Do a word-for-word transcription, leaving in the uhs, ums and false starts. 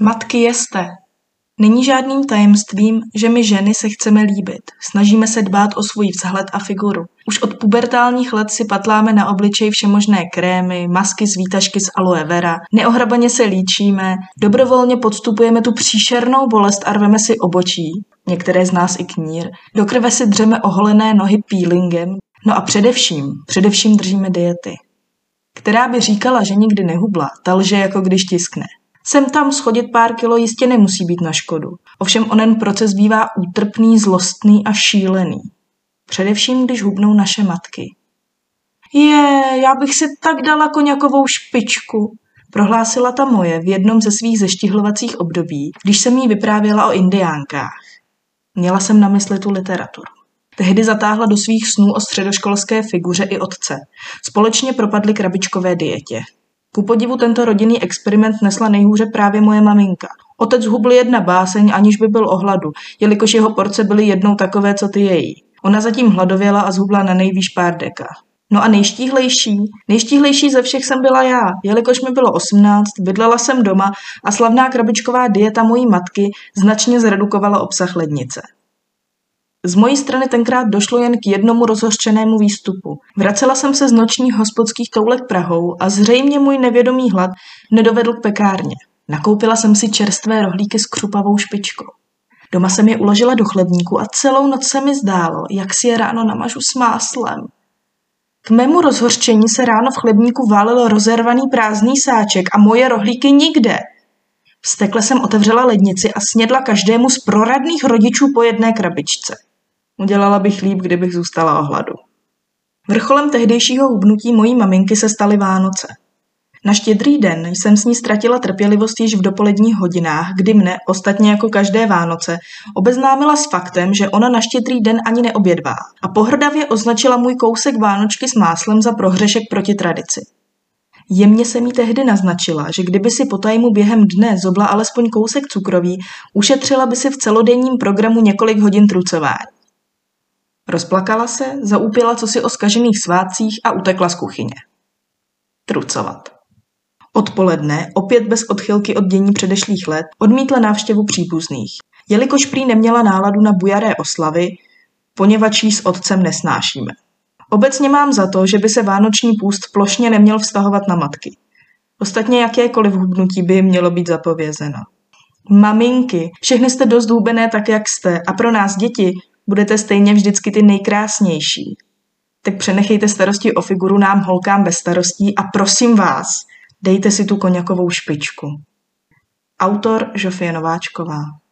Matky, jeste! Není žádným tajemstvím, že my ženy se chceme líbit. Snažíme se dbát o svůj vzhled a figuru. Už od pubertálních let si patláme na obličej všemožné krémy, masky z výtažky z aloe vera, neohrabaně se líčíme, dobrovolně podstupujeme tu příšernou bolest a rveme si obočí, některé z nás i knír, do krve si dřeme oholené nohy peelingem, no a především, především držíme diety. Která by říkala, že nikdy nehubla, ta lže jako když tiskne. Sem tam schodit pár kilo jistě nemusí být na škodu. Ovšem onen proces bývá útrpný, zlostný a šílený. Především, když hubnou naše matky. Je, já bych si tak dala koňakovou špičku, prohlásila ta moje v jednom ze svých zeštihlovacích období, když jsem jí vyprávěla o indiánkách. Měla jsem na mysli tu literaturu. Tehdy zatáhla do svých snů o středoškolské figuře i otce. Společně propadli krabičkové dietě. Ku podivu tento rodinný experiment nesla nejhůře právě moje maminka. Otec hubl jedna báseň, aniž by byl o hladu, jelikož jeho porce byly jednou takové, co ty její. Ona zatím hladověla a zhubla na nejvýš pár deka. No a nejštíhlejší, nejštíhlejší ze všech jsem byla já, jelikož mi bylo osmnáct, bydlela jsem doma a slavná krabičková dieta mojí matky značně zredukovala obsah lednice. Z mojí strany tenkrát došlo jen k jednomu rozhořčenému výstupu. Vracela jsem se z nočních hospodských toulek Prahou a zřejmě můj nevědomý hlad nedovedl k pekárně. Nakoupila jsem si čerstvé rohlíky s křupavou špičkou. Doma jsem je uložila do chlebníku a celou noc se mi zdálo, jak si je ráno namažu s máslem. K mému rozhořčení se ráno v chlebníku válelo rozervaný prázdný sáček a moje rohlíky nikde. Vztekle jsem otevřela lednici a snědla každému z proradných rodičů po jedné krabičce. Udělala bych líp, kdybych zůstala o hladu. Vrcholem tehdejšího hubnutí mojí maminky se staly Vánoce. Na Štědrý den jsem s ní ztratila trpělivost již v dopoledních hodinách, kdy mne, ostatně jako každé Vánoce, obeznámila s faktem, že ona na Štědrý den ani neobědvá a pohrdavě označila můj kousek vánočky s máslem za prohřešek proti tradici. Jemně se mi tehdy naznačila, že kdyby si potajmu během dne zobla alespoň kousek cukroví, ušetřila by si v celodenním programu několik hodin trucování. Rozplakala se, zaúpěla cosi o zkažených svátcích a utekla z kuchyně. Trucovat. Odpoledne, opět bez odchylky od dění předešlých let, odmítla návštěvu příbuzných. Jelikož prý neměla náladu na bujaré oslavy, poněvadž jí s otcem nesnášíme. Obecně mám za to, že by se vánoční půst plošně neměl vztahovat na matky. Ostatně jakékoliv hubnutí by mělo být zapovězeno. Maminky, všechny jste dost hubené tak, jak jste, a pro nás děti budete stejně vždycky ty nejkrásnější. Tak přenechejte starosti o figuru nám holkám bez starostí a prosím vás, dejte si tu koňakovou špičku. Autor Žofie Nováčková.